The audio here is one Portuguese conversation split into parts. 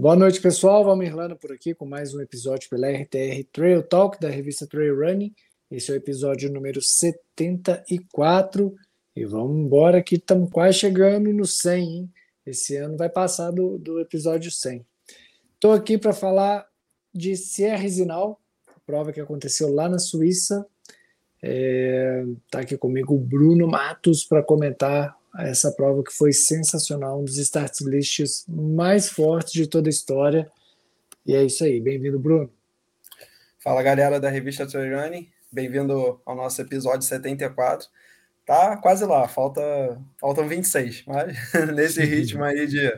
Boa noite, pessoal. Valmir Lano por aqui com mais um episódio pela RTR Trail Talk da revista Trail Running. Esse é o episódio número 74 e vamos embora que estamos quase chegando no 100, hein? Esse ano vai passar do episódio 100. Estou aqui para falar de Sierre Zinal, a prova que aconteceu lá na Suíça. Está aqui comigo o Bruno Matos para comentar essa prova que foi sensacional, um dos start lists mais fortes de toda a história. E é isso aí, bem-vindo, Bruno. Fala, galera da revista Trail Running, bem-vindo ao nosso episódio 74. Tá quase lá, faltam 26, mas nesse ritmo aí de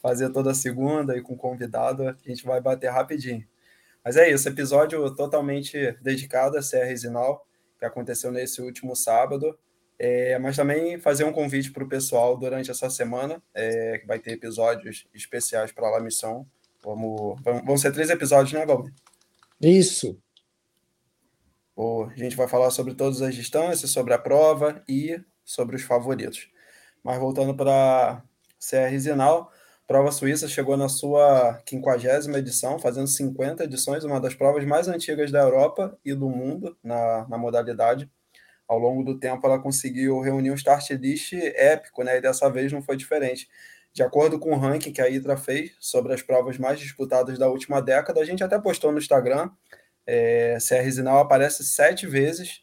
fazer toda segunda e com convidado, a gente vai bater rapidinho. Mas é isso, episódio totalmente dedicado a Sierre Zinal, que aconteceu nesse último sábado, mas também fazer um convite para o pessoal durante essa semana, que vai ter episódios especiais para a La Missão. Vão ser 3 episódios, né, Valmir? Isso. A gente vai falar sobre todas as distâncias, sobre a prova e sobre os favoritos. Mas voltando para Sierre Zinal, a prova suíça chegou na sua 50ª edição, fazendo 50 edições, uma das provas mais antigas da Europa e do mundo na modalidade. Ao longo do tempo, ela conseguiu reunir um start list épico, né? E dessa vez não foi diferente. De acordo com o ranking que a Itra fez sobre as provas mais disputadas da última década, a gente até postou no Instagram, Sierre Zinal aparece 7 vezes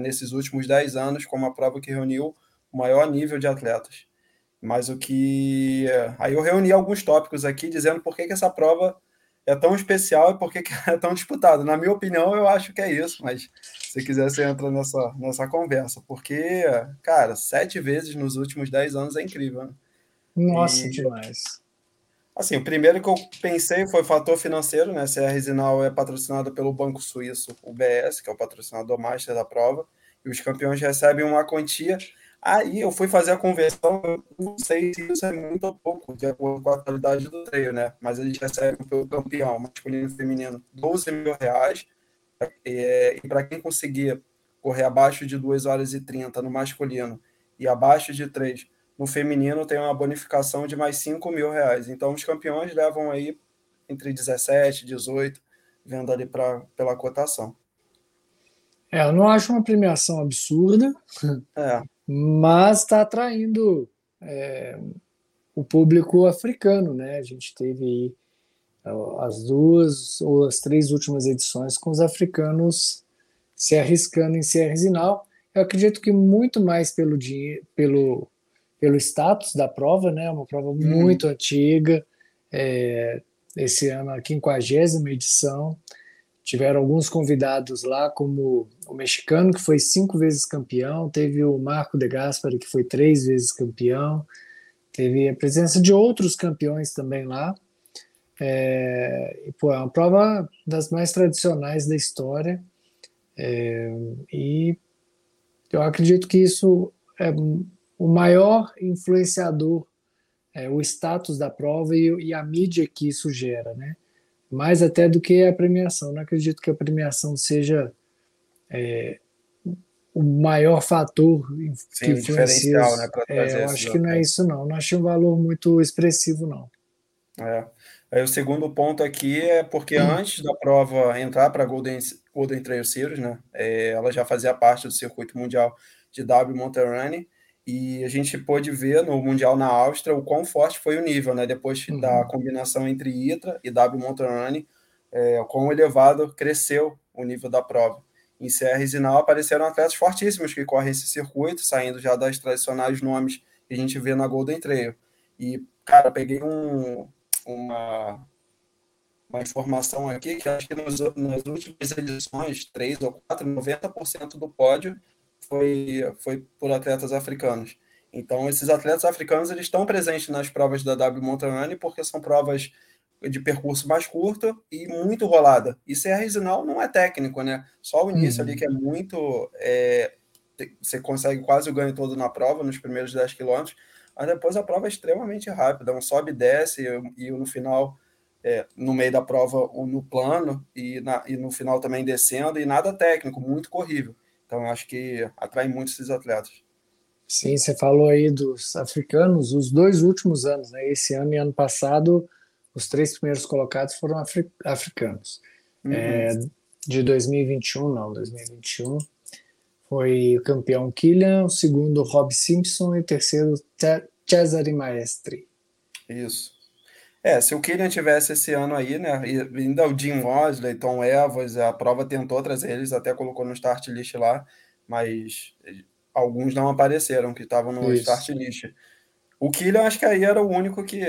nesses últimos 10 anos como a prova que reuniu o maior nível de atletas. Mas o que... Aí eu reuni alguns tópicos aqui dizendo por que essa prova é tão especial e por que é tão disputada. Na minha opinião, eu acho que é isso, mas se quiser você entra nessa conversa, porque, cara, 7 vezes nos últimos 10 anos é incrível, né? Nossa, demais. Assim, o primeiro que eu pensei foi o fator financeiro, né? Sierre Zinal é patrocinada pelo banco suíço UBS, que é o patrocinador master da prova, e os campeões recebem uma quantia. Aí eu fui fazer a conversão, eu não sei se isso é muito ou pouco, de acordo com a qualidade do treino, né? Mas eles recebem pelo campeão masculino e feminino R$12.000, e para quem conseguir correr abaixo de 2 horas e 30 no masculino e abaixo de 3 no feminino, tem uma bonificação de mais R$5.000. Então, os campeões levam aí entre 17 e 18, vendo ali pela cotação. Eu não acho uma premiação absurda, mas está atraindo o público africano, né? A gente teve aí as 2 ou as 3 últimas edições com os africanos se arriscando em Sierre Zinal. Eu acredito que muito mais pelo status da prova, né? Uma prova muito antiga. Esse ano, a 50ª edição, tiveram alguns convidados lá, como o mexicano, que foi 5 vezes campeão, teve o Marco de Gaspari, que foi 3 vezes campeão, teve a presença de outros campeões também lá. É uma prova das mais tradicionais da história, e eu acredito que isso é o maior influenciador, o status da prova e a mídia que isso gera, né? Mais até do que a premiação. Não acredito que a premiação seja o maior fator que influencia. Né, eu acho que não é isso, não. Não achei um valor muito expressivo, não. Aí o segundo ponto aqui é porque antes da prova entrar para a Golden Trail Series, né, ela já fazia parte do circuito mundial de W Mountain Running, e a gente pôde ver no Mundial na Áustria o quão forte foi o nível, né? Depois da combinação entre Itra e W Mountain Running, o quão elevado cresceu o nível da prova. Em Sierre Zinal apareceram atletas fortíssimos que correm esse circuito, saindo já das tradicionais nomes que a gente vê na Golden Trail. E, cara, peguei uma informação aqui que acho que nas últimas edições, 3 ou 4, 90% do pódio foi por atletas africanos. Então, esses atletas africanos, eles estão presentes nas provas da W Mountain Running porque são provas de percurso mais curto e muito rolada. E Sierre Zinal não é técnico, né? Só o início ali que é muito... você consegue quase o ganho todo na prova, nos primeiros 10 quilômetros, mas depois a prova é extremamente rápida, sobe e desce, e no final... no meio da prova, no plano, e no final também descendo, e nada técnico, muito corrível. Então, acho que atrai muito esses atletas. Sim, você falou aí dos africanos, os 2 últimos anos, né? Esse ano e ano passado, Os três primeiros colocados foram africanos. Uhum. De 2021, 2021 foi o campeão Killian, o segundo Rob Simpson e o terceiro Cesare Maestri. Isso. Se o Killian tivesse esse ano aí, né? E ainda o Jim Osley, Tom Evans, a prova tentou trazer eles, até colocou no start list lá, mas alguns não apareceram, que estavam no start list. O Killian, acho que aí era o único que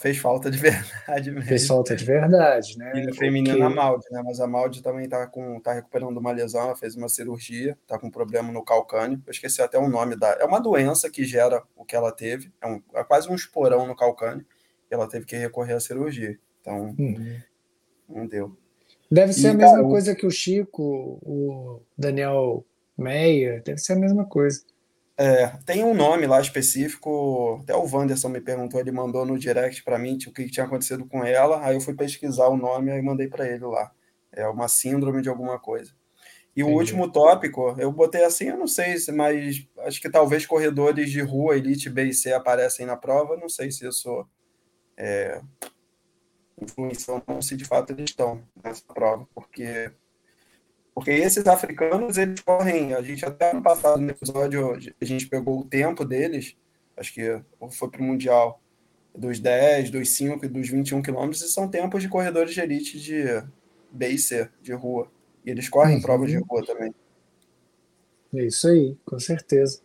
fez falta de verdade mesmo. Fez falta de verdade, né? Ele foi menina Maud, né? Mas a Maud também tá recuperando uma lesão, ela fez uma cirurgia, tá com um problema no calcânio. Eu esqueci até o nome da... É uma doença que gera o que ela teve, é quase um esporão no calcânio. Ela teve que recorrer à cirurgia, então não deu. Deve ser a mesma coisa que o Chico, o Daniel Meyer, deve ser a mesma coisa. Tem um nome lá específico, até o Wanderson me perguntou, ele mandou no direct para mim o que tinha acontecido com ela, aí eu fui pesquisar o nome e mandei para ele lá. É uma síndrome de alguma coisa. E entendi. O último tópico, eu botei assim, eu não sei, mas acho que talvez corredores de rua, Elite B e C aparecem na prova, não sei se isso... influenciam se de fato eles estão nessa prova, porque esses africanos, eles correm, a gente até no passado no episódio, a gente pegou o tempo deles, acho que foi para o Mundial, dos 10, dos 5 e dos 21 quilômetros, e são tempos de corredores de elite de B e C, de rua, e eles correm provas de rua também. É isso aí, com certeza.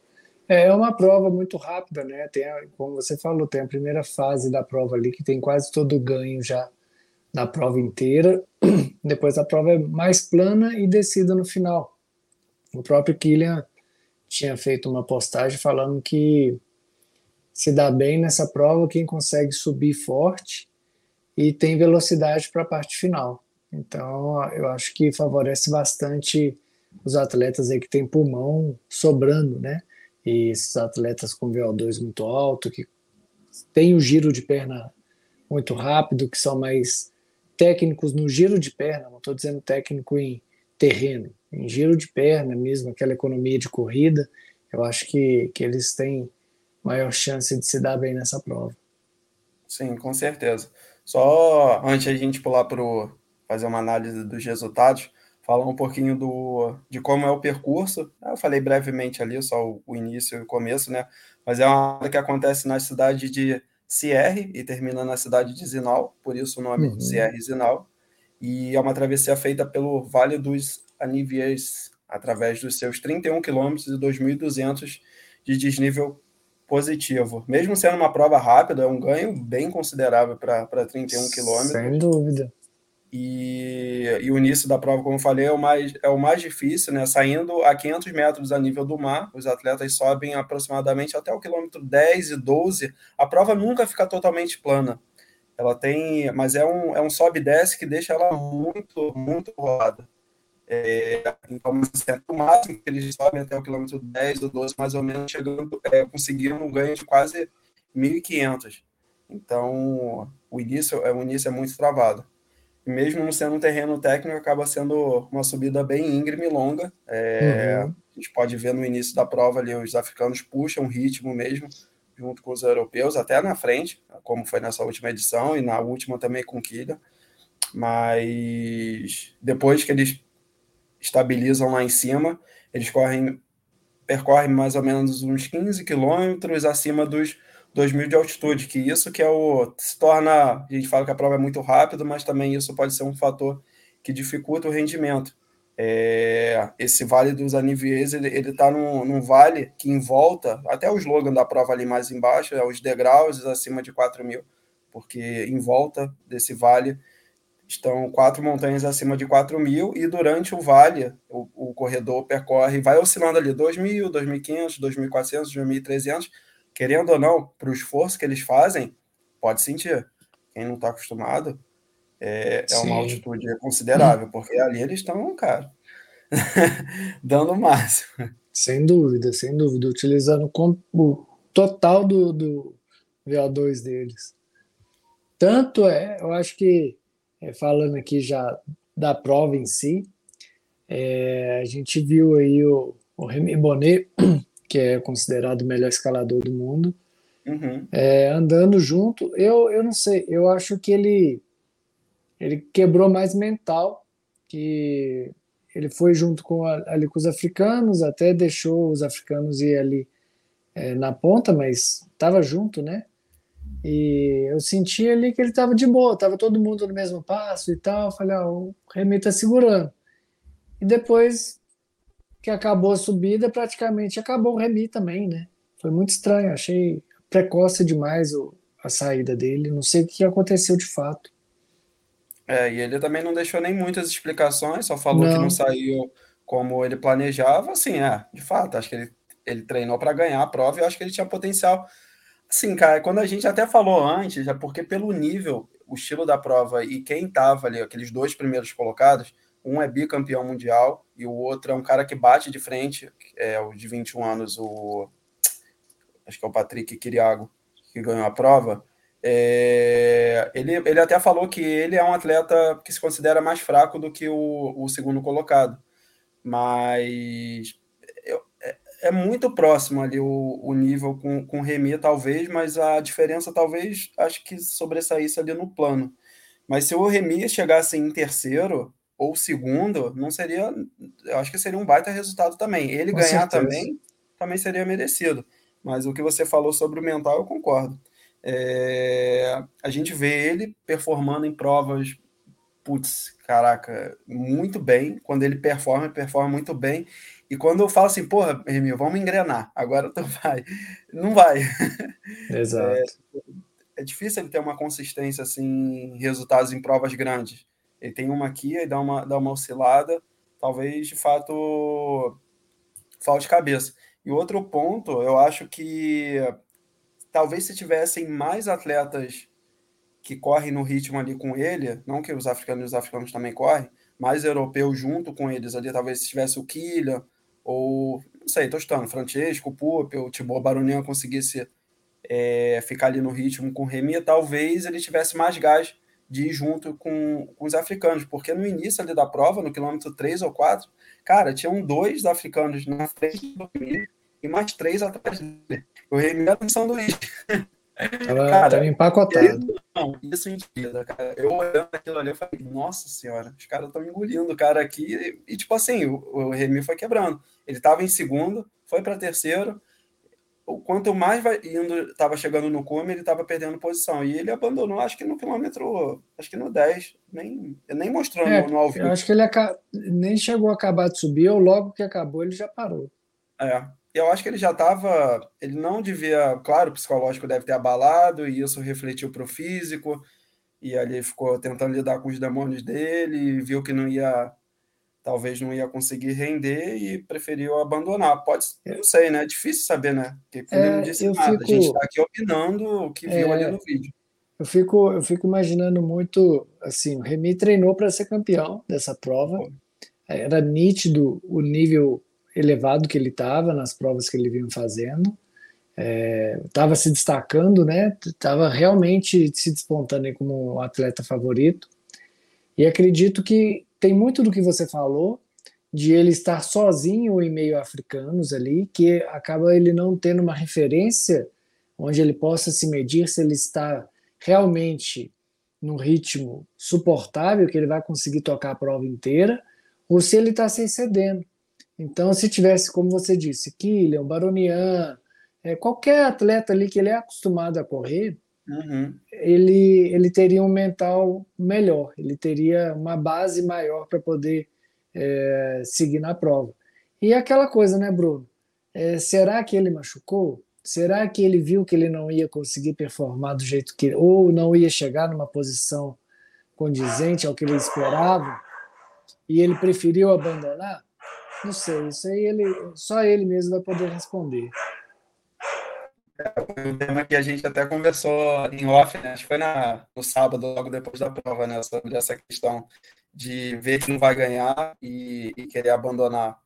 É uma prova muito rápida, né? Tem, como você falou, tem a primeira fase da prova ali, que tem quase todo o ganho já da prova inteira. Depois a prova é mais plana e descida no final. O próprio Killian tinha feito uma postagem falando que se dá bem nessa prova quem consegue subir forte e tem velocidade para a parte final. Então, eu acho que favorece bastante os atletas aí que tem pulmão sobrando, né? E esses atletas com VO2 muito alto, que tem o giro de perna muito rápido, que são mais técnicos no giro de perna, não estou dizendo técnico em terreno, em giro de perna mesmo, aquela economia de corrida, eu acho que eles têm maior chance de se dar bem nessa prova. Sim, com certeza. Só antes a gente pular para fazer uma análise dos resultados, falar um pouquinho de como é o percurso. Eu falei brevemente ali, só o início e o começo, né? Mas é uma coisa que acontece na cidade de Sierre e termina na cidade de Zinal, por isso o nome Sierre Zinal. E é uma travessia feita pelo Vale dos Aniviers, através dos seus 31 quilômetros e 2.200 de desnível positivo. Mesmo sendo uma prova rápida, é um ganho bem considerável para 31 quilômetros. Sem dúvida. E o início da prova, como eu falei, é o mais difícil, né? Saindo a 500 metros a nível do mar, os atletas sobem aproximadamente até o quilômetro 10 e 12. A prova nunca fica totalmente plana. Ela tem... Mas é um sobe e desce que deixa ela muito, muito rolada. Então, o máximo que eles sobem até o quilômetro 10 ou 12, mais ou menos, conseguiram um ganho de quase 1.500. Então, o início é muito travado. Mesmo não sendo um terreno técnico, acaba sendo uma subida bem íngreme e longa. A gente pode ver no início da prova ali, os africanos puxam o ritmo mesmo, junto com os europeus, até na frente, como foi nessa última edição e na última também com Killian. Mas depois que eles estabilizam lá em cima, eles percorrem mais ou menos uns 15 quilômetros acima dos 2.000 de altitude, que isso que se torna, a gente fala que a prova é muito rápida, mas também isso pode ser um fator que dificulta o rendimento. Esse Vale dos Aniviers, ele está num vale que em volta, até o slogan da prova ali mais embaixo, é os degraus acima de 4.000, porque em volta desse vale estão 4 montanhas acima de 4.000 e durante o vale o corredor percorre, vai oscilando ali 2.000, 2.500, 2.400, 2.300, querendo ou não, para o esforço que eles fazem, pode sentir. Quem não está acostumado, é uma altitude considerável, porque ali eles estão, cara, dando o máximo. Sem dúvida, utilizando o total do VO2 deles. Tanto eu acho que, falando aqui já da prova em si, a gente viu aí o Rémi Bonnet, que é considerado o melhor escalador do mundo, uhum. Andando junto. Eu não sei, eu acho que ele quebrou mais mental, que ele foi junto com os africanos, até deixou os africanos ir ali na ponta, mas estava junto, né? E eu senti ali que ele estava de boa, estava todo mundo no mesmo passo e tal. Eu falei, o Remy está segurando. E depois que acabou a subida, praticamente acabou o Remy também, né? Foi muito estranho, achei precoce demais a saída dele. Não sei o que aconteceu de fato. E ele também não deixou nem muitas explicações, só falou que não saiu como ele planejava. Assim, de fato, acho que ele treinou para ganhar a prova e acho que ele tinha potencial. Assim, cara, quando a gente até falou antes, porque pelo nível, o estilo da prova e quem tava ali, aqueles dois primeiros colocados, um é bicampeão mundial e o outro é um cara que bate de frente, o de 21 anos, acho que é o Patrick Kipngeno, que ganhou a prova. Ele até falou que ele é um atleta que se considera mais fraco do que o segundo colocado, mas... É muito próximo ali o nível com o Remy, talvez, mas a diferença talvez, acho que sobressaísse ali no plano. Mas se o Remy chegasse em terceiro ou segundo, não seria... Eu acho que seria um baita resultado também. Ele com ganhar certeza. também seria merecido. Mas o que você falou sobre o mental, eu concordo. A gente vê ele performando em provas... Putz, caraca, muito bem. Quando ele performa muito bem. E quando eu falo assim, porra, Remy, vamos engrenar. Agora tu vai. Não vai. Exato. É difícil ele ter uma consistência assim, em resultados em provas grandes. Ele tem uma aqui, aí dá uma oscilada. Talvez, de fato, falte cabeça. E outro ponto, eu acho que talvez se tivessem mais atletas que correm no ritmo ali com ele, não que os africanos também correm, mas europeus junto com eles ali, talvez se tivesse o Killian, ou, não sei, estou chutando, Francesco Puppi, o Thibaut Baronian conseguisse ficar ali no ritmo com o Remy, talvez ele tivesse mais gás de ir junto com os africanos, porque no início ali da prova, no quilômetro 3 ou 4, cara, tinham 2 africanos na frente do Remy e mais 3 atrás dele. O Remy era um sanduíche. Estava empacotado. Isso mentira, cara. Eu olhando aquilo ali, eu falei, nossa senhora, os caras estão engolindo o cara aqui. E tipo assim, o Remy foi quebrando. Ele estava em segundo, foi para terceiro. Quanto mais estava chegando no cume, ele estava perdendo posição. E ele abandonou, acho que no quilômetro, acho que no 10. Nem mostrou no ao vivo. Eu acho que ele nem chegou a acabar de subir, ou logo que acabou, ele já parou. Eu acho que ele já estava... Ele não devia... Claro, o psicológico deve ter abalado e isso refletiu para o físico. E ali ficou tentando lidar com os demônios dele e viu que não ia... Talvez não ia conseguir render e preferiu abandonar. Pode... Não sei, né? É difícil saber, né? Porque ele não disse nada. A gente está aqui opinando o que viu ali no vídeo. Eu fico imaginando muito... Assim, o Remy treinou para ser campeão dessa prova. Era nítido o nível... elevado que ele estava nas provas que ele vinha fazendo, estava se destacando, né? Estava realmente se despontando como um atleta favorito. E acredito que tem muito do que você falou de ele estar sozinho em meio africanos ali, que acaba ele não tendo uma referência onde ele possa se medir se ele está realmente num ritmo suportável que ele vai conseguir tocar a prova inteira ou se ele está se excedendo. Então, se tivesse, como você disse, Killian, Baronian, qualquer atleta ali que ele é acostumado a correr, ele teria um mental melhor, ele teria uma base maior para poder seguir na prova. E aquela coisa, né, Bruno? Será que ele machucou? Será que ele viu que ele não ia conseguir performar do jeito que... Ou não ia chegar numa posição condizente ao que ele esperava e ele preferiu abandonar? Não sei, isso aí só ele mesmo vai poder responder. É um tema que a gente até conversou em off, né? Acho que foi no sábado, logo depois da prova, né? Sobre essa questão de ver que não vai ganhar e querer abandonar.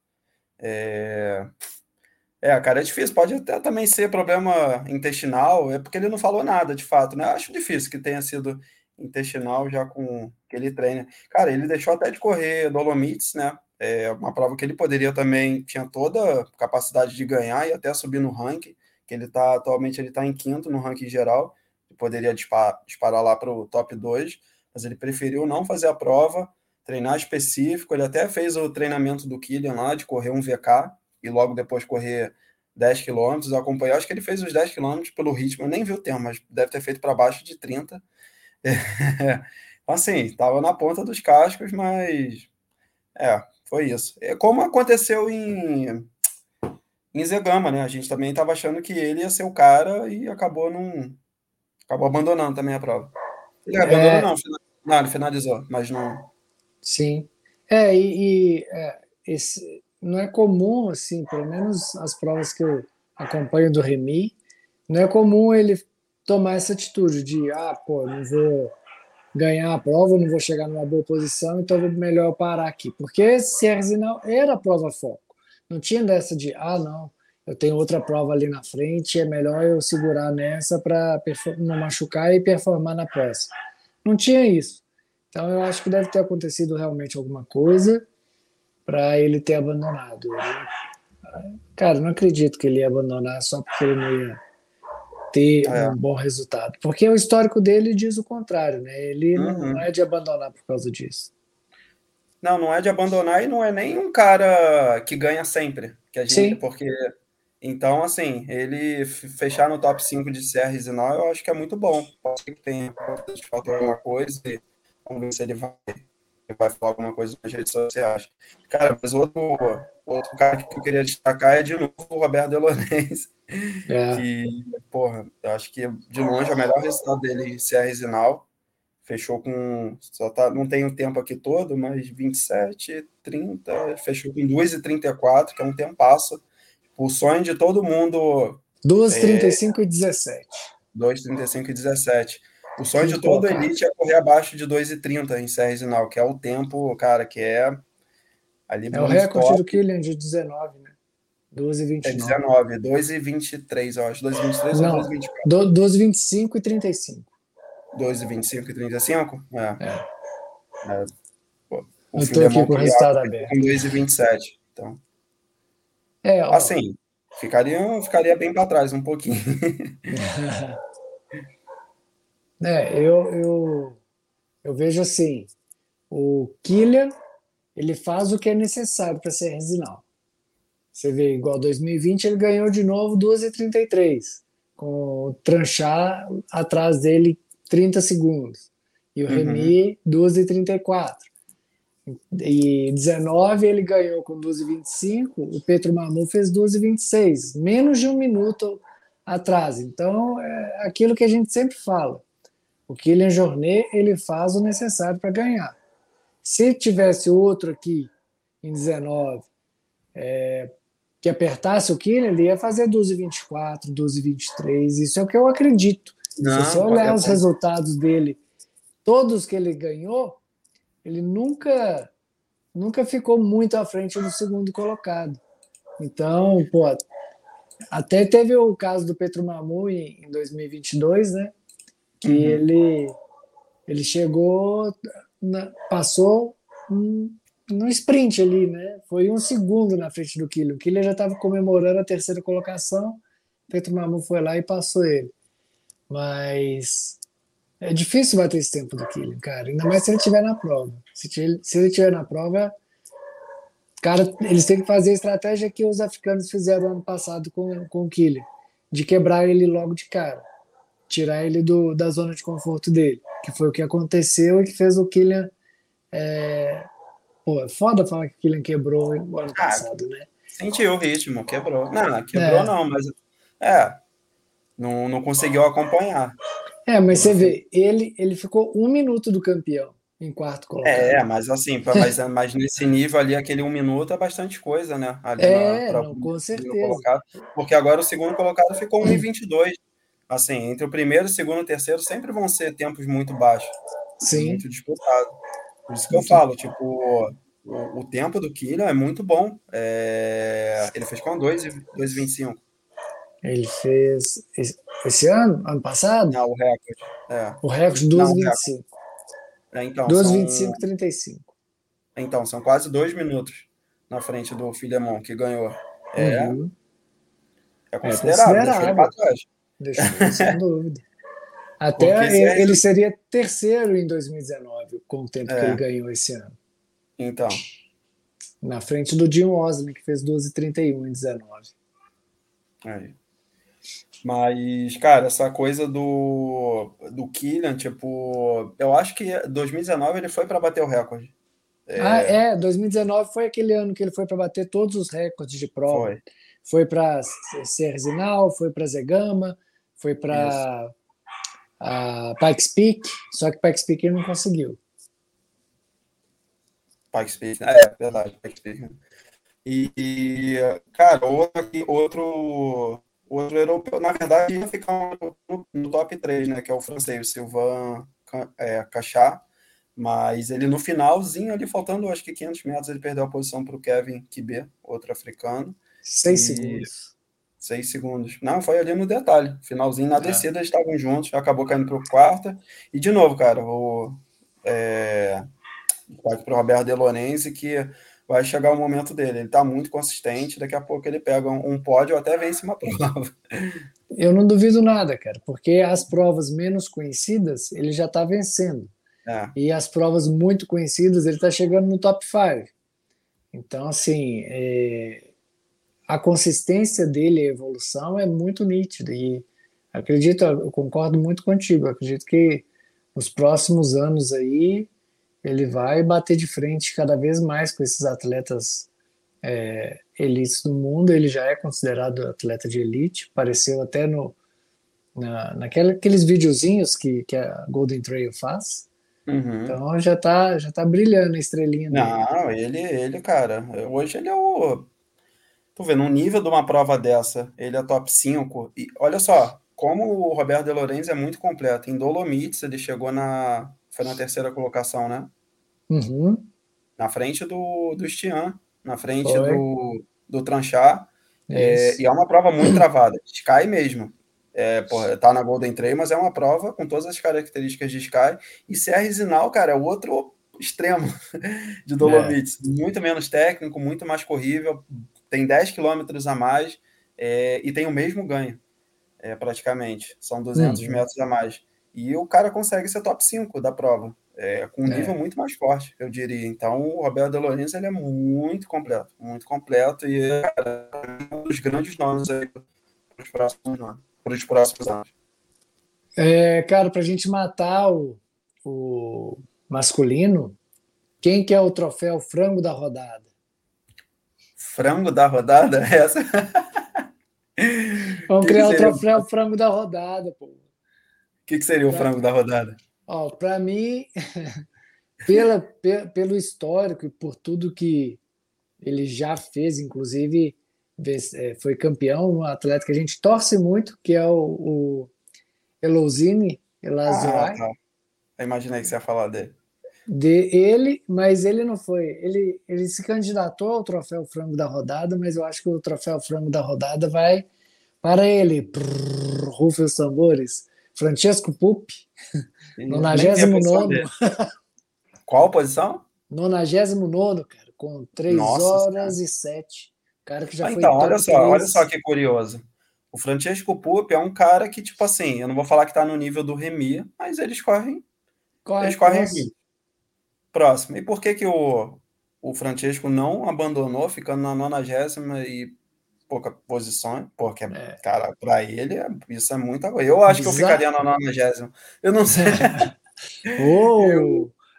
Cara, é difícil. Pode até também ser problema intestinal, porque ele não falou nada, de fato, né? Acho difícil que tenha sido intestinal já com que ele treina. Cara, ele deixou até de correr Dolomites, né? Uma prova que ele poderia também, tinha toda a capacidade de ganhar e até subir no ranking, que ele tá, atualmente ele está em quinto no ranking geral, ele poderia disparar lá para o top 2, mas ele preferiu não fazer a prova, treinar específico, ele até fez o treinamento do Killian lá, de correr um VK e logo depois correr 10 quilômetros, acompanhar, acho que ele fez os 10 quilômetros pelo ritmo, eu nem vi o tempo, mas deve ter feito para baixo de 30, assim, estava na ponta dos cascos, mas foi isso. É como aconteceu em Zegama, né? A gente também estava achando que ele ia ser o cara e acabou abandonando também a prova. Ele abandonou, não, ele finalizou, mas não. Sim. Esse não é comum, assim, pelo menos as provas que eu acompanho do Rémi, não é comum ele tomar essa atitude de, não vou ganhar a prova, não vou chegar numa boa posição, então é melhor parar aqui. Porque Sierre Zinal era a prova foco. Não tinha dessa de, eu tenho outra prova ali na frente, é melhor eu segurar nessa para não machucar e performar na próxima. Não tinha isso. Então eu acho que deve ter acontecido realmente alguma coisa para ele ter abandonado. Cara, não acredito que ele ia abandonar só porque ele não ia ter um bom resultado, porque o histórico dele diz o contrário, né? Ele não é de abandonar por causa disso. Não é de abandonar e não é nem um cara que ganha sempre, que a gente, sim, porque então, assim, ele fechar no top 5 de Sierre Zinal, eu acho que é muito bom. Pode ser que tenha faltado alguma coisa e vamos ver se ele vai falar alguma coisa nas redes sociais. Cara, mas outro cara que eu queria destacar é, de novo, o Roberto de Lourenço, que, eu acho que, de longe, é o melhor resultado dele em Sierre Zinal. Fechou com, não tem o tempo aqui todo, mas 27, 30, fechou com 2:34, que é um tempasso. O sonho de todo mundo... 2:35:17. 2:35:17. O sonho de todo elite é correr abaixo de 2:30 em Sierre Zinal, que é o tempo, cara, que é... Ali é o recorde top do Killian de 19, né? 12:29. É 19, 2:23, eu acho. 2:23 ou 2:24? 2:25:35. 2:25:35? É. Eu estou aqui com o resultado aberto. Com 2:27, então... ficaria bem para trás um pouquinho. Eu vejo assim, o Killian, ele faz o que é necessário para ser Zinal. Você vê, igual 2020, ele ganhou de novo 2:33, com o Tranchar atrás dele 30 segundos. E o Rémi, 2:34. E 19 ele ganhou com 2:25, o Petro Manu fez 2:26, menos de um minuto atrás. Então é aquilo que a gente sempre fala, o Killian Jornet ele faz o necessário para ganhar. Se tivesse outro aqui em 19 que apertasse o Killian, ele ia fazer 2:24, 2:23, isso é o que eu acredito. Não, se você olhar os resultados dele, todos que ele ganhou, ele nunca ficou muito à frente do segundo colocado. Então, até teve o caso do Petro Mamu em 2022, né? Que ele chegou, passou no sprint ali, né? Foi um segundo na frente do Killian. O Killian já estava comemorando a terceira colocação, o Petro Mamu foi lá e passou ele. Mas... é difícil bater esse tempo do Killian, cara. Ainda mais se ele estiver na prova. Se ele estiver na prova, cara, eles têm que fazer a estratégia que os africanos fizeram ano passado com o Killian, de quebrar ele logo de cara. Tirar ele da zona de conforto dele. Que foi o que aconteceu e que fez o Killian... é foda falar que o Killian quebrou o ano passado, né? Sentiu o ritmo, quebrou. Não, mas... não conseguiu acompanhar. Mas você vê, ele ficou um minuto do campeão em quarto colocado. Mas assim, mas nesse nível ali, aquele um minuto é bastante coisa, né? Ali com certeza. Colocado, porque agora o segundo colocado ficou 1:22. Assim, entre o primeiro, o segundo e o terceiro sempre vão ser tempos muito baixos. Sim. Muito disputado. Por isso que eu falo, tipo, o tempo do Killian é muito bom. Ele fez com 2:25. Ele fez esse ano? Ano passado? Não, o recorde. O recorde 2:25. Então, 2:25:35. Então, são quase 2 minutos na frente do Filemon, que ganhou. É considerável. É considerável. Deixou sem dúvida. Até ele seria terceiro em 2019, com o tempo que ele ganhou esse ano. Então. Na frente do Jim Osman, que fez 12:31 em 19. Aí. Mas, cara, essa coisa do Killian, tipo, eu acho que 2019 ele foi para bater o recorde. 2019 foi aquele ano que ele foi para bater todos os recordes de prova. Foi para Sierre Zinal, foi para Zegama, foi para Pikes Peak, só que Pikes Peak ele não conseguiu. Pikes Peak, é verdade, Pikes Peak. E, cara, outro europeu, na verdade, ia ficar no top 3, né, que é o francês, o Sylvain Cachard, mas ele no finalzinho, ali faltando, acho que 500 metros, ele perdeu a posição para o Kevin Kibé, outro africano. 6 segundos. 6 segundos. Não, foi ali no detalhe. Finalzinho, na descida, eles estavam juntos, acabou caindo para o quarta. E, de novo, cara, para o Roberto de Lourenço, que vai chegar o momento dele. Ele está muito consistente, daqui a pouco ele pega um pódio ou até vence uma prova. Eu não duvido nada, cara, porque as provas menos conhecidas, ele já está vencendo. E as provas muito conhecidas, ele está chegando no top 5. Então, assim, a consistência dele, a evolução é muito nítida. E acredito, eu concordo muito contigo, acredito que nos próximos anos aí, ele vai bater de frente cada vez mais com esses atletas elites do mundo. Ele já é considerado atleta de elite, apareceu até naqueles videozinhos que a Golden Trail faz. Uhum. Então já tá brilhando a estrelinha dele. Não, ele, cara, hoje ele é o... Tô vendo, um nível de uma prova dessa, ele é top 5. E olha só, como o Roberto de Lourenço é muito completo. Em Dolomites ele chegou foi na terceira colocação, né? Uhum. Na frente do Stian, na frente do Tranchar. E é uma prova muito travada, Sky mesmo. Tá na Golden Trail, mas é uma prova com todas as características de Sky. E Sierre Zinal, cara, é o outro extremo de Dolomites. Muito menos técnico, muito mais corrível, tem 10 quilômetros a mais e tem o mesmo ganho, praticamente. São 200 metros a mais. E o cara consegue ser top 5 da prova, com um nível muito mais forte, eu diria. Então, o Roberto de Lourenço, ele é muito completo e cara, é um dos grandes nomes aí para os próximos anos. Cara, para a gente matar o masculino, quem que é o troféu frango da rodada? Frango da rodada? Essa? Vamos criar o troféu frango da rodada, pô. O que seria o frango da rodada? Para mim, pelo histórico e por tudo que ele já fez, inclusive... foi campeão, um atleta que a gente torce muito, que é o Elhousine Elmoujahid. Eu imaginei que você ia falar dele. Mas ele não foi. Ele se candidatou ao troféu frango da rodada, mas eu acho que o troféu frango da rodada vai para ele. Rufem os tambores. Francesco Puppi, 99º. Qual posição? 99º, cara, com 3 horas e 7. Cara que já foi então, olha só que curioso. O Francesco Puppi é um cara que, tipo assim, eu não vou falar que tá no nível do Rémi, mas eles correm. Eles correm próximo. E por que o Francesco não abandonou, ficando na 90ª e pouca posição? Porque, cara, pra ele, isso é muita coisa. Eu acho que eu ficaria na 90ª. Eu não sei.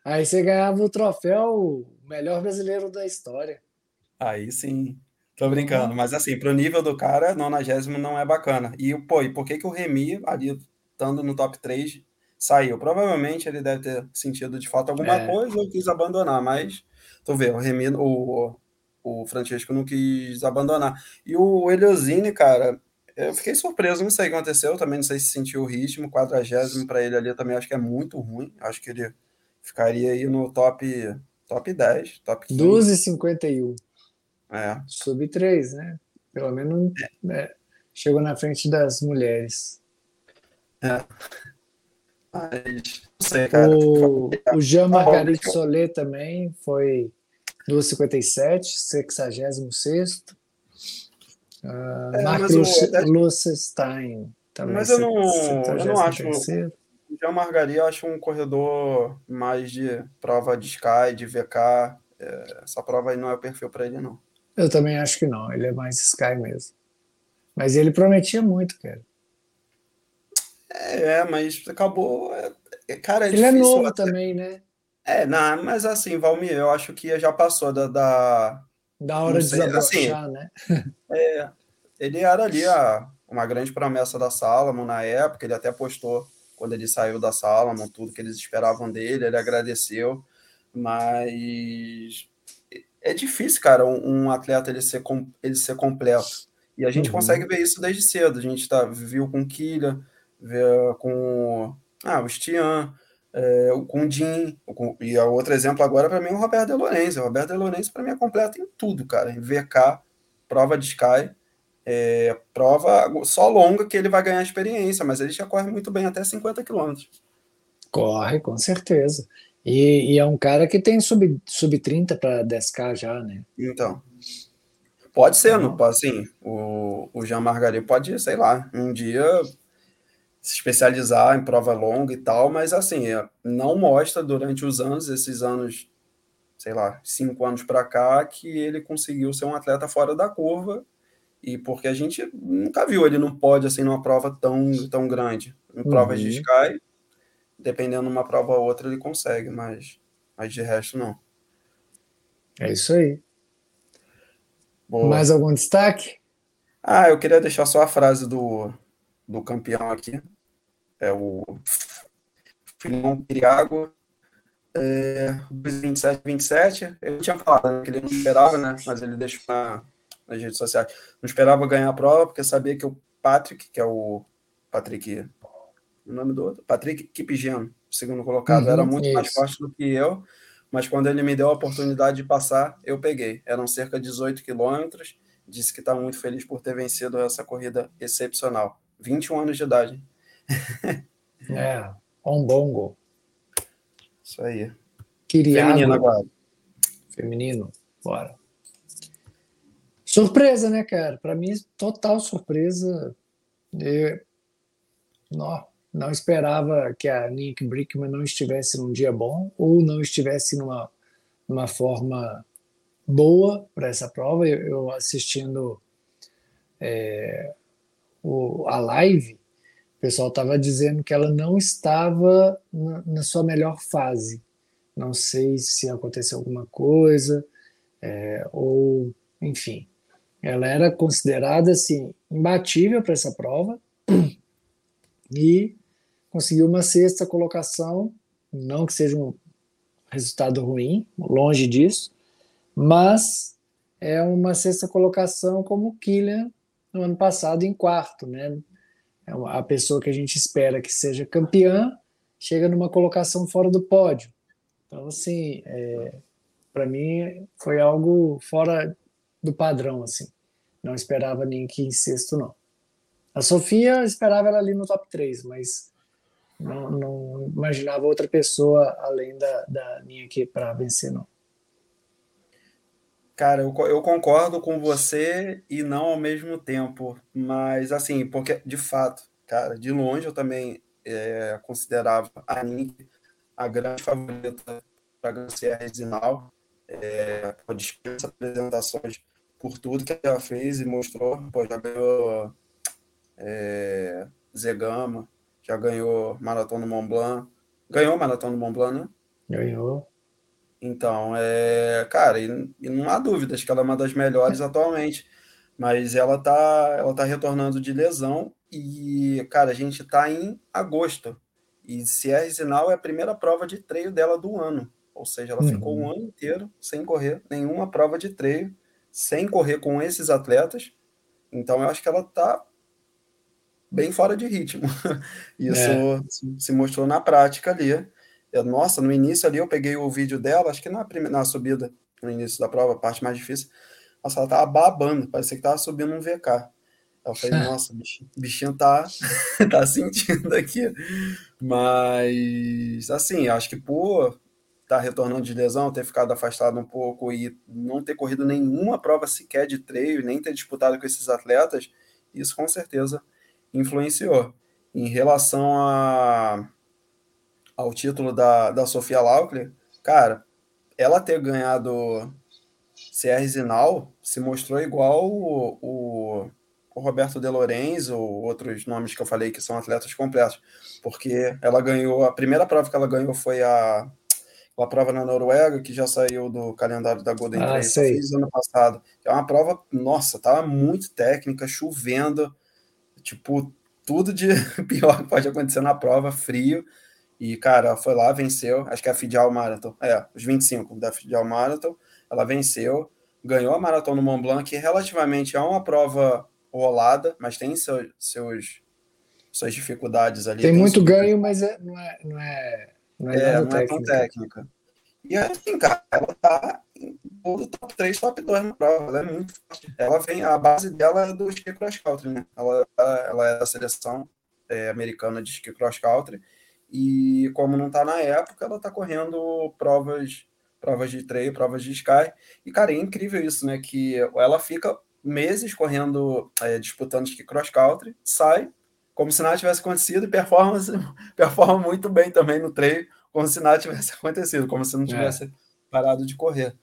Aí você ganhava o troféu melhor brasileiro da história. Aí sim. Tô brincando, mas assim, pro nível do cara, 90º não é bacana. E, por que o Rémi, ali, estando no top 3, saiu? Provavelmente ele deve ter sentido, de fato, alguma coisa ou quis abandonar, mas, tu vê, o Rémi, o Francesco não quis abandonar. E o Elhousine, cara, eu fiquei surpreso, não sei o que aconteceu, também não sei se sentiu o ritmo, 40º para ele ali, eu também acho que é muito ruim, acho que ele ficaria aí no top 10, top 15. 12:51. Sub 3, né? Pelo menos chegou na frente das mulheres. Mas, não sei, cara. O Jean-Marguerite Solé também foi 2:57, 66º. Lucestein também. Mas eu não acho. O Jean-Marguerite eu acho um corredor mais de prova de Sky, de VK. Essa prova aí não é o perfil para ele, não. Eu também acho que não. Ele é mais Sky mesmo. Mas ele prometia muito, cara. Mas acabou... Cara, ele é novo até... também, né? Mas assim, Valmir, eu acho que já passou da hora de desabrochar, assim, né? Ele era ali uma grande promessa da Salomon na época, ele até postou quando ele saiu da Salomon, tudo que eles esperavam dele, ele agradeceu, mas é difícil, cara, um atleta ele ser completo. E a gente consegue ver isso desde cedo. A gente viu com o Killian, com o Stian, com o Jim, e outro exemplo agora para mim é o Roberto de Lourenço. O Roberto de Lourenço para mim é completo em tudo, cara. Em VK, prova de Sky, prova só longa que ele vai ganhar experiência, mas ele já corre muito bem até 50 quilômetros. Corre, com certeza. E é um cara que tem sub-30 para 10K já, né? Então... Pode ser, não. Assim, o Jean-Marguerite pode, sei lá, um dia se especializar em prova longa e tal, mas assim, não mostra durante os anos, esses anos, sei lá, 5 anos para cá, que ele conseguiu ser um atleta fora da curva, e porque a gente nunca viu ele não pode, assim, numa prova tão grande. Em provas de Sky, dependendo de uma prova ou outra, ele consegue, mas de resto, não. É isso aí. Boa. Mais algum destaque? Eu queria deixar só a frase do campeão aqui. É o Filimão Piriago, 27. Eu tinha falado que ele não esperava, né? Mas ele deixou nas redes sociais. Não esperava ganhar a prova, porque sabia que o Patrick, que é o Patrick... O nome do outro? Patrick Kipngeno, segundo colocado, era muito mais forte do que eu. Mas quando ele me deu a oportunidade de passar, eu peguei. Eram cerca de 18 quilômetros. Disse que está muito feliz por ter vencido essa corrida excepcional. 21 anos de idade. Um bom gol. Isso aí. Queria feminino agora. Feminino, bora. Surpresa, né, cara? Para mim, total surpresa. Não esperava que a Nick Brickman não estivesse num dia bom ou não estivesse numa forma boa para essa prova. Eu assistindo a live, o pessoal estava dizendo que ela não estava na sua melhor fase. Não sei se aconteceu alguma coisa ou, enfim. Ela era considerada assim, imbatível para essa prova e conseguiu uma 6ª colocação, não que seja um resultado ruim, longe disso, mas é uma 6ª colocação como o Killian no ano passado em 4º, né? É a pessoa que a gente espera que seja campeã, chega numa colocação fora do pódio. Então, assim, para mim foi algo fora do padrão, assim. Não esperava nem que em 6º, não. A Sofia esperava ela ali no top 3, mas... Não imaginava outra pessoa além da minha aqui para vencer, não. Cara, eu concordo com você e não ao mesmo tempo, mas assim, porque de fato, cara, de longe eu também considerava a Nick a grande favorita para a Sierre Zinal, por dispensa apresentações, por tudo que ela fez e mostrou, já ganhou Zegama, já ganhou Maratona do Mont Blanc. Ganhou Maratona do Mont Blanc, né? Ganhou. Então, cara, e não há dúvidas que ela é uma das melhores atualmente. Mas ela tá retornando de lesão. E, cara, a gente tá em agosto. E Sierre Zinal é a primeira prova de treino dela do ano. Ou seja, ela ficou um ano inteiro sem correr nenhuma prova de treino, sem correr com esses atletas. Então, eu acho que ela tá bem fora de ritmo. Isso se mostrou na prática ali. Nossa, no início ali eu peguei o vídeo dela, acho que na subida, no início da prova, a parte mais difícil, nossa, ela tava babando, parecia que tava subindo um VK. Eu falei, nossa, bichinho tá sentindo aqui. Mas, assim, acho que tá retornando de lesão, ter ficado afastado um pouco e não ter corrido nenhuma prova sequer de treino, nem ter disputado com esses atletas, isso com certeza influenciou. Em relação ao título da Sofia Laukli, cara, ela ter ganhado Sierre Zinal se mostrou igual o Roberto de Lourenço ou outros nomes que eu falei que são atletas completos, porque ela ganhou, a primeira prova que ela ganhou foi a prova na Noruega, que já saiu do calendário da Golden Trail Series ano passado. É uma prova, nossa, tava muito técnica, chovendo, tipo, tudo de pior que pode acontecer na prova, frio, e, cara, ela foi lá, venceu, acho que é a Fidial Marathon, os 25 da Fidial Marathon, ela venceu, ganhou a Maratona do Mont Blanc, que relativamente é uma prova rolada, mas tem suas dificuldades ali. Tem muito ganho, mas não é tão técnica. E assim, cara, ela tá em todo top 3, top 2 na prova, ela é muito forte. Ela vem, a base dela é do ski cross country, né? Ela é da seleção americana de ski cross country, e como não tá na época, ela tá correndo provas de trail, provas de sky, e cara, é incrível isso, né? Que ela fica meses correndo, disputando ski cross country, sai, como se nada tivesse acontecido, e performa muito bem também no treino, como se nada tivesse acontecido, como se não tivesse parado de correr.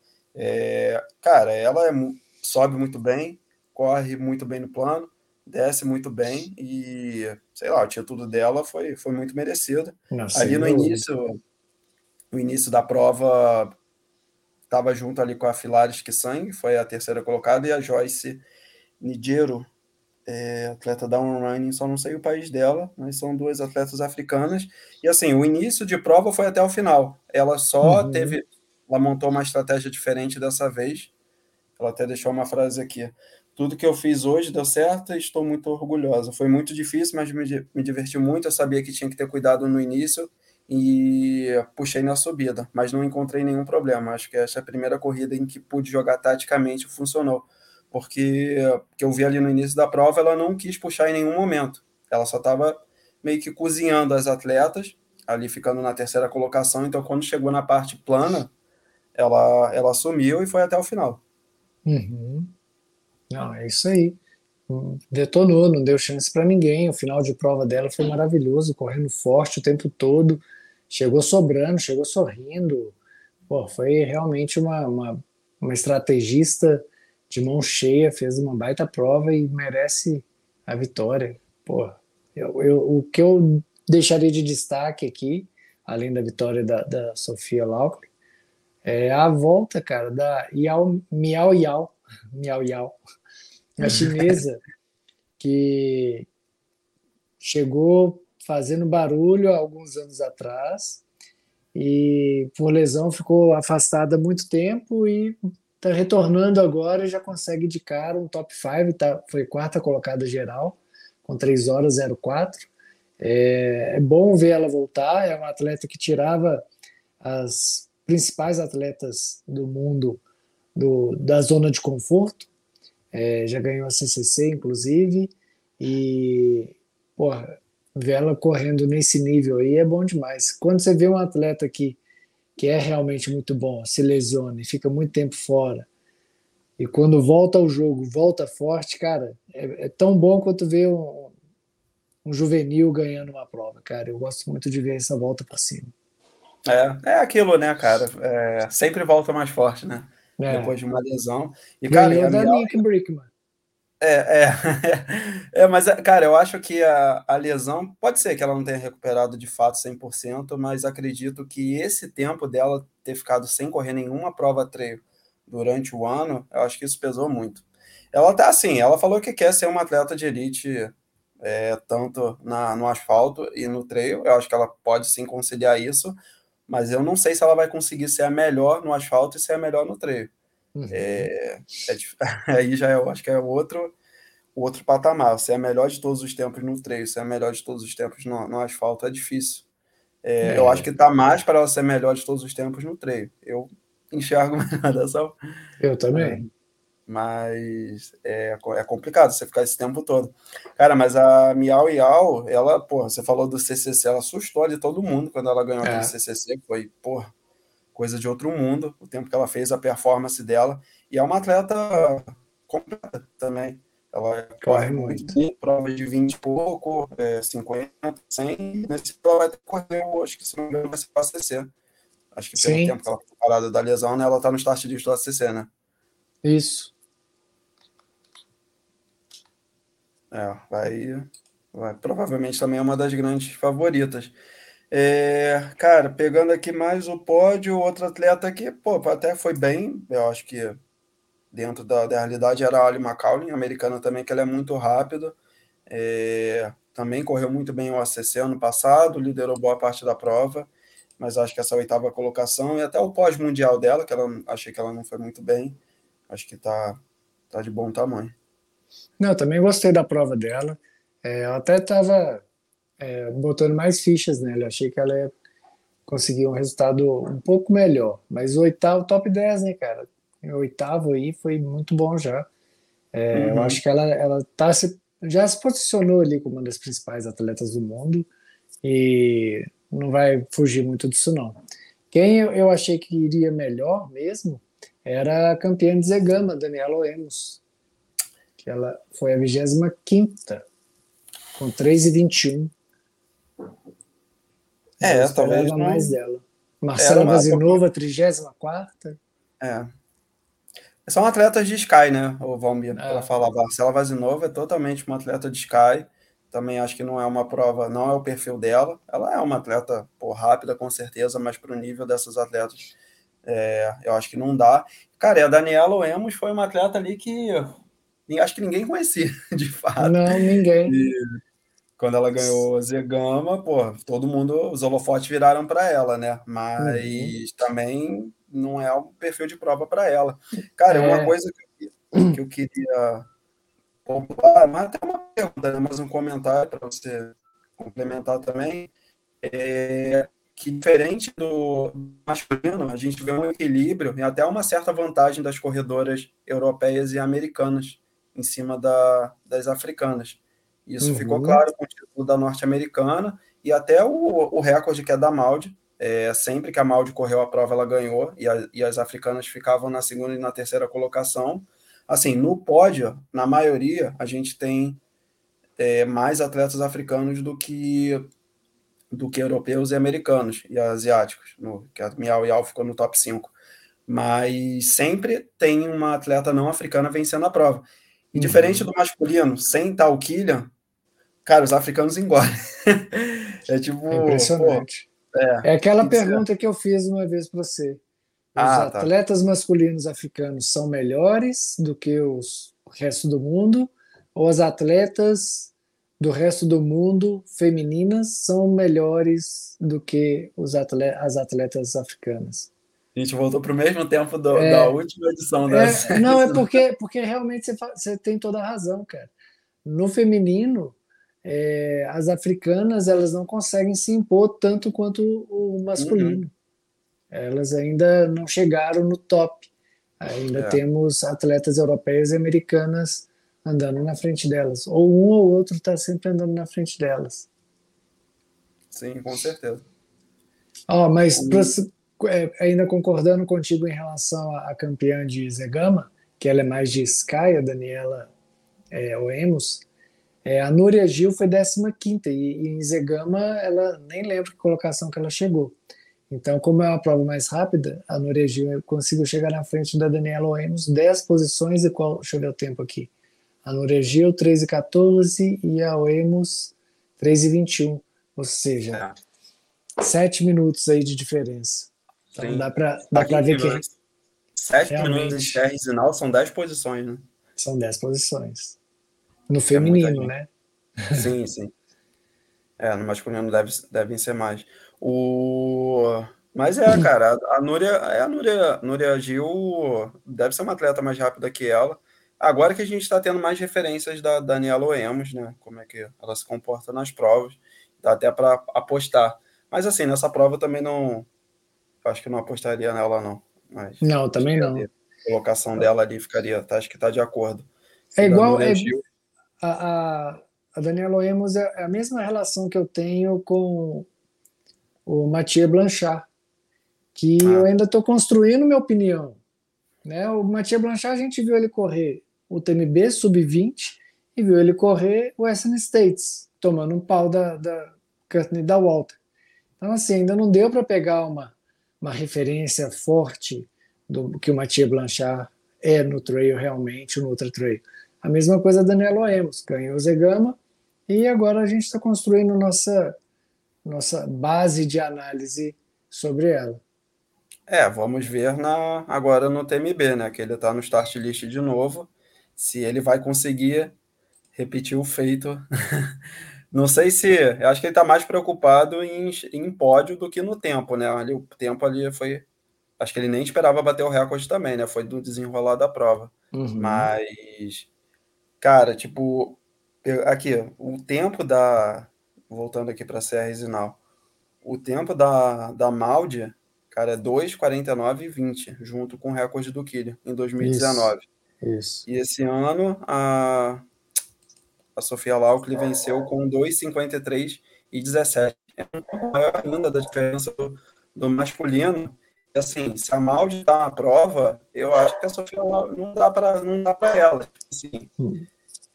Cara, ela sobe muito bem, corre muito bem no plano, desce muito bem, e, sei lá, o título dela foi muito merecido. Nossa, ali no início, o início da prova, estava junto ali com a Filares Kisang, foi a terceira colocada, e a Joyce Nigero, atleta da Running, só não sei o país dela, mas são duas atletas africanas, e assim, o início de prova foi até o final, ela só ela montou uma estratégia diferente dessa vez, ela até deixou uma frase aqui: tudo que eu fiz hoje deu certo e estou muito orgulhosa, foi muito difícil, mas me diverti muito, eu sabia que tinha que ter cuidado no início, e puxei na subida, mas não encontrei nenhum problema, acho que essa é a primeira corrida em que pude jogar taticamente funcionou, porque que eu vi ali no início da prova, ela não quis puxar em nenhum momento, ela só estava meio que cozinhando as atletas, ali ficando na terceira colocação, então quando chegou na parte plana, ela sumiu e foi até o final. Não, é isso aí, detonou, não deu chance para ninguém, o final de prova dela foi maravilhoso, correndo forte o tempo todo, chegou sobrando, chegou sorrindo, foi realmente uma estrategista de mão cheia, fez uma baita prova e merece a vitória. O que eu deixaria de destaque aqui, além da vitória da Sofia Laukli, é a volta, cara, da Miao Yao, a chinesa, que chegou fazendo barulho há alguns anos atrás e por lesão ficou afastada há muito tempo e está retornando agora e já consegue de cara um top 5, foi quarta colocada geral, com 3 horas 04. É bom ver ela voltar, é uma atleta que tirava as principais atletas do mundo da zona de conforto, já ganhou a CCC, inclusive, e ver ela correndo nesse nível aí é bom demais. Quando você vê um atleta que é realmente muito bom, se lesiona e fica muito tempo fora, e quando volta ao jogo, volta forte, cara, é tão bom quanto ver um juvenil ganhando uma prova, cara, eu gosto muito de ver essa volta por cima. É aquilo, né, cara, sempre volta mais forte, né, depois de uma lesão. E, cara, ganhou da Nick Brickman. Mas, cara, eu acho que a lesão, pode ser que ela não tenha recuperado de fato 100%, mas acredito que esse tempo dela ter ficado sem correr nenhuma prova trail durante o ano, eu acho que isso pesou muito. Ela tá assim, ela falou que quer ser uma atleta de elite, tanto no asfalto e no trail, eu acho que ela pode sim conciliar isso, mas eu não sei se ela vai conseguir ser a melhor no asfalto e ser a melhor no trail. Aí já eu acho que é outro patamar. Se é melhor de todos os tempos no trail, se é melhor de todos os tempos no asfalto, é difícil. Eu acho que tá mais para ela ser melhor de todos os tempos no trail. Eu enxergo melhor dessa. Eu também. Mas é complicado você ficar esse tempo todo. Cara, mas a Miao Yao, ela, você falou do CCC, ela assustou de todo mundo quando ela ganhou aquele CCC, foi, coisa de outro mundo, o tempo que ela fez, a performance dela, e é uma atleta completa também. Ela corre muito, prova de 20 e pouco, 50, 100, nesse ela vai ter que correr, acho que se não me engano vai ser para CCC. Acho que pelo tempo que ela foi parada da lesão, né, ela está no start list do CCC, né? Isso. É, vai. Provavelmente também é uma das grandes favoritas. É, cara, pegando aqui mais o pódio, outro atleta que, até foi bem, eu acho que dentro da realidade era a Ali McCauley, americana também, que ela é muito rápida, também correu muito bem o ACC ano passado, liderou boa parte da prova, mas acho que essa oitava colocação e até o pós-mundial dela, que ela achei que ela não foi muito bem, acho que tá de bom tamanho. Não, eu também gostei da prova dela, eu até estava botando mais fichas nela, eu achei que ela ia conseguir um resultado um pouco melhor, mas o oitavo, top 10, né, cara? O oitavo aí foi muito bom já. Eu acho que ela já se posicionou ali como uma das principais atletas do mundo e não vai fugir muito disso, não. Quem eu achei que iria melhor mesmo era a campeã de Zegama, Daniela Oemus, que ela foi a 25ª, com 3:21. Eu talvez não mais dela. Marcela Vazinova, 34ª. São atletas de Sky, né, o Valmir, ela fala, Marcela Vazinova é totalmente uma atleta de Sky, também acho que não é uma prova, não é o perfil dela, ela é uma atleta rápida, com certeza, mas para o nível dessas atletas, eu acho que não dá. Cara, e a Daniela Oemus foi uma atleta ali que acho que ninguém conhecia, de fato. Não, ninguém. E quando ela ganhou a Zegama, todo mundo, os holofotes viraram para ela, né, mas também não é um perfil de prova para ela. Cara, é uma coisa que eu queria pontuar, mas até uma pergunta, mas um comentário para você complementar também, que diferente do masculino, a gente vê um equilíbrio e até uma certa vantagem das corredoras europeias e americanas em cima das africanas. Isso ficou claro com o título da norte-americana e até o recorde que é da Maud. Sempre que a Maud correu a prova, ela ganhou, e as africanas ficavam na segunda e na terceira colocação. Assim, no pódio, na maioria, a gente tem mais atletas africanos do que europeus e americanos, e asiáticos, que a Miao Yao ficou no top 5. Mas sempre tem uma atleta não africana vencendo a prova. E diferente do masculino, sem tal Killian, cara, os africanos engolem. Impressionante. É aquela pergunta que eu fiz uma vez para você. Os atletas masculinos africanos são melhores do que o resto do mundo, ou as atletas do resto do mundo femininas são melhores do que as atletas africanas? A gente voltou para o mesmo tempo da última edição. Não, é porque realmente você tem toda a razão, cara. No feminino, as africanas, elas não conseguem se impor tanto quanto o masculino. Elas ainda não chegaram no top. Ainda temos atletas europeias e americanas andando na frente delas. Ou um ou outro está sempre andando na frente delas. Sim, com certeza. Mas ainda concordando contigo em relação à campeã de Zegama, que ela é mais de Sky, a Daniela Oemus, a Núria Gil foi 15ª e em Zegama ela nem lembra que colocação que ela chegou. Então, como é uma prova mais rápida, a Núria Gil conseguiu chegar na frente da Daniela Oemus 10 posições e deixa eu ver o tempo aqui. A Núria Gil 3:14 e a Oemus 3:21, ou seja, 7 minutos aí de diferença. Então, dá pra ver que 7 minutos de Sierre Zinal são 10 posições, né? São 10 posições. No feminino, né? Sim. No masculino devem ser mais. Mas cara, a Núria Gil deve ser uma atleta mais rápida que ela. Agora que a gente está tendo mais referências da Daniela Oemus, né? Como é que ela se comporta nas provas. Dá até para apostar. Mas assim, nessa prova também não... Acho que não apostaria nela, não. Mas não, também não. A colocação dela ali ficaria... Acho que está de acordo. É igual... A Daniela Oemus é a mesma relação que eu tenho com o Mathieu Blanchard, que eu ainda estou construindo minha opinião. Né? O Mathieu Blanchard, a gente viu ele correr o TMB Sub-20 e viu ele correr o Western States, tomando um pau da Courtney da Walter. Então, assim, ainda não deu para pegar uma referência forte do que o Mathieu Blanchard é no trail realmente, no ultra trail. A mesma coisa a Daniela Oemus, ganhou o Zegama, e agora a gente está construindo nossa base de análise sobre ela. Vamos ver agora no TMB, né? Que ele está no start list de novo, se ele vai conseguir repetir o feito. Não sei se... Eu acho que ele está mais preocupado em pódio do que no tempo, né? O tempo ali foi... Acho que ele nem esperava bater o recorde também, né? Foi do desenrolar da prova. Uhum. Mas, cara, tipo... Aqui, o tempo da... Voltando aqui para a Sierre Zinal. O tempo da Maud, cara, é 2:49:20, junto com o recorde do Killian, em 2019. Isso. E esse ano, a Sofia Laukli venceu com 2:53:17. É maior ainda da diferença do masculino. Assim, se a Maud tá na prova, eu acho que a Sofia não dá para ela. Assim,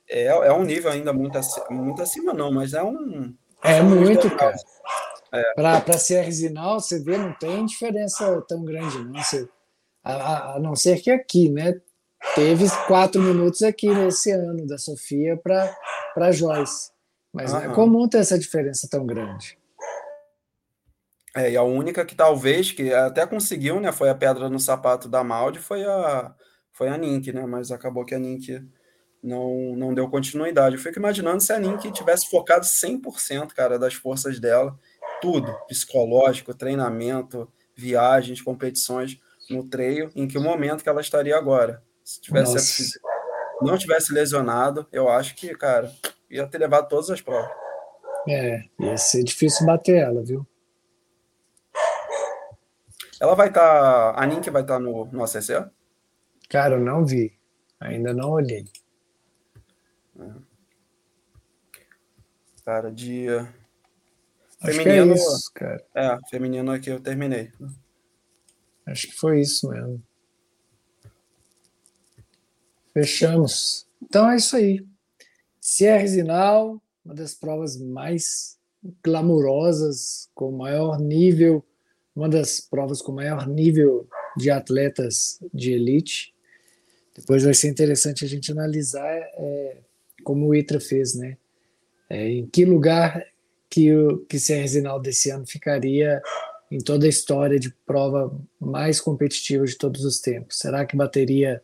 é um nível ainda muito acima, não, mas é um... É muito, cara. Para a Sierre Zinal, você vê, não tem diferença tão grande, não. A não ser que aqui, né? Teve 4 minutos aqui nesse ano da Sofia para Joyce. Mas não é comum ter essa diferença tão grande. E a única que talvez, que até conseguiu, né? Foi a pedra no sapato da Maud, foi a Nick, né? Mas acabou que a Nick não deu continuidade. Eu fico imaginando se a Nick tivesse focado 100%, cara, das forças dela, tudo, psicológico, treinamento, viagens, competições, no trail, em que momento que ela estaria agora. Se não tivesse lesionado, eu acho que, cara, ia ter levado todas as provas. Ia ser difícil bater ela, viu? Ela vai estar... A Nick vai estar no ACC? Cara, eu não vi. Ainda não olhei. Cara, dia... Feminino, acho que é isso, cara. Feminino aqui eu terminei. Acho que foi isso mesmo. Fechamos. Então é isso aí. Sierre Zinal, uma das provas mais glamurosas, com maior nível... Uma das provas com maior nível de atletas de elite. Depois vai ser interessante a gente analisar como o Itra fez, né? Em que lugar que Sierre Zinal desse ano ficaria em toda a história de prova mais competitiva de todos os tempos? Será que bateria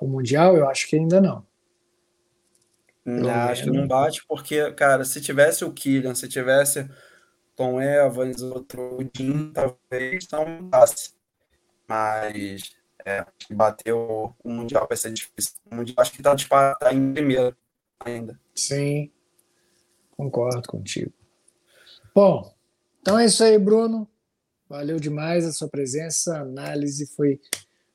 o Mundial? Eu acho que ainda não. Acho que não bate, porque, cara, se tivesse o Killian, se tivesse... Tom Evans, outro Jim, talvez não passe. Mas bateu o Mundial, vai ser difícil. O Mundial acho que está disparado, tá em primeiro ainda. Sim, concordo contigo. Bom, então é isso aí, Bruno. Valeu demais a sua presença, a análise. Foi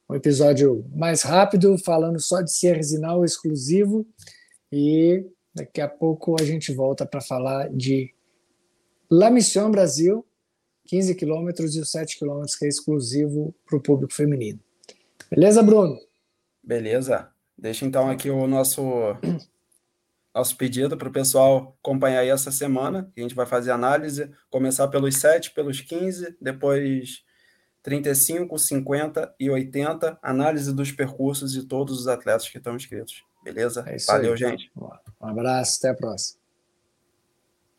um episódio mais rápido, falando só de Sierre Zinal exclusivo. E daqui a pouco a gente volta para falar de La Missão Brasil, 15 quilômetros e os 7 quilômetros, que é exclusivo para o público feminino. Beleza, Bruno? Beleza. Deixa então aqui o nosso pedido para o pessoal acompanhar aí essa semana, que a gente vai fazer análise, começar pelos 7, pelos 15, depois 35, 50 e 80, análise dos percursos de todos os atletas que estão inscritos. Beleza? Valeu, gente. Um abraço, até a próxima.